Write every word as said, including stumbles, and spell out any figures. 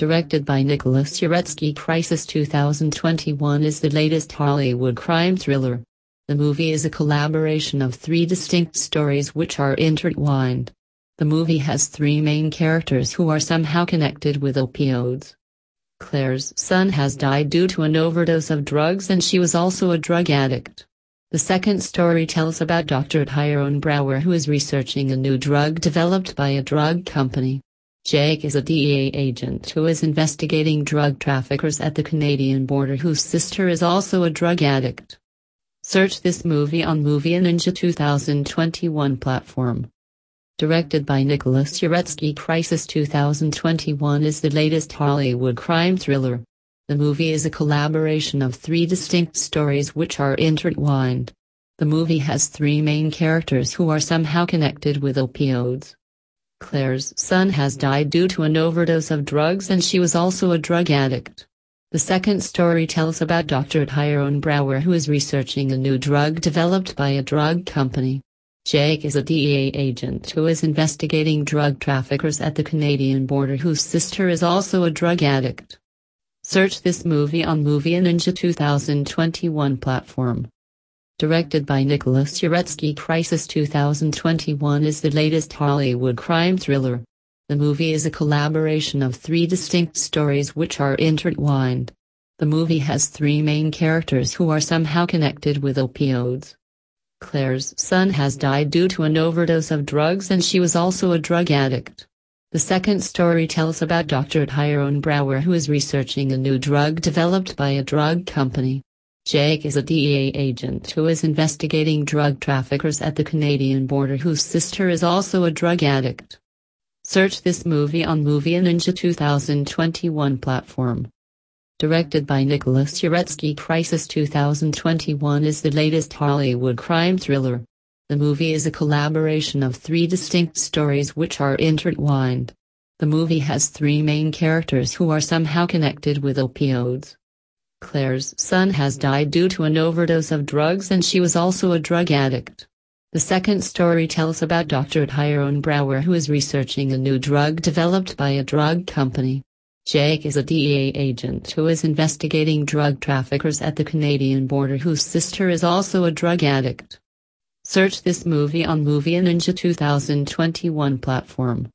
directed by Nicholas Jarecki. Crisis two thousand twenty-one is the latest Hollywood crime thriller. The movie is a collaboration of three distinct stories which are intertwined. The movie has three main characters who are somehow connected with opioids. Claire's son has died due to an overdose of drugs, and she was also a drug addict. The second story tells about Doctor Tyrone Brower, who is researching a new drug developed by a drug company. Jake is a D E A agent who is investigating drug traffickers at the Canadian border, whose sister is also a drug addict. Search this movie on Movie Ninja twenty twenty-one platform. Directed by Nicholas Jarecki. Crisis two thousand twenty-one is the latest Hollywood crime thriller. The movie is a collaboration of three distinct stories which are intertwined. The movie has three main characters who are somehow connected with opioids. Claire's son has died due to an overdose of drugs, and she was also a drug addict. The second story tells about Doctor Tyrone Brower, who is researching a new drug developed by a drug company. Jake is a D E A agent who is investigating drug traffickers at the Canadian border, whose sister is also a drug addict. Search this movie on Movie Ninja twenty twenty-one platform. Directed by Nicholas Jarecki. Crisis two thousand twenty-one is the latest Hollywood crime thriller. The movie is a collaboration of three distinct stories which are intertwined. The movie has three main characters who are somehow connected with opioids. Claire's son has died due to an overdose of drugs, and she was also a drug addict. The second story tells about Doctor Tyrone Brower, who is researching a new drug developed by a drug company. Jake is a D E A agent who is investigating drug traffickers at the Canadian border, whose sister is also a drug addict. Search this movie on Movie Ninja twenty twenty-one platform. Directed by Nicholas Jarecki. Crisis two thousand twenty-one is the latest Hollywood crime thriller. The movie is a collaboration of three distinct stories which are intertwined. The movie has three main characters who are somehow connected with opioids. Claire's son has died due to an overdose of drugs, and she was also a drug addict. The second story tells about Doctor Tyrone Brower, who is researching a new drug developed by a drug company. Jake is a D E A agent who is investigating drug traffickers at the Canadian border, whose sister is also a drug addict. Search this movie on Movie Ninja twenty twenty-one platform.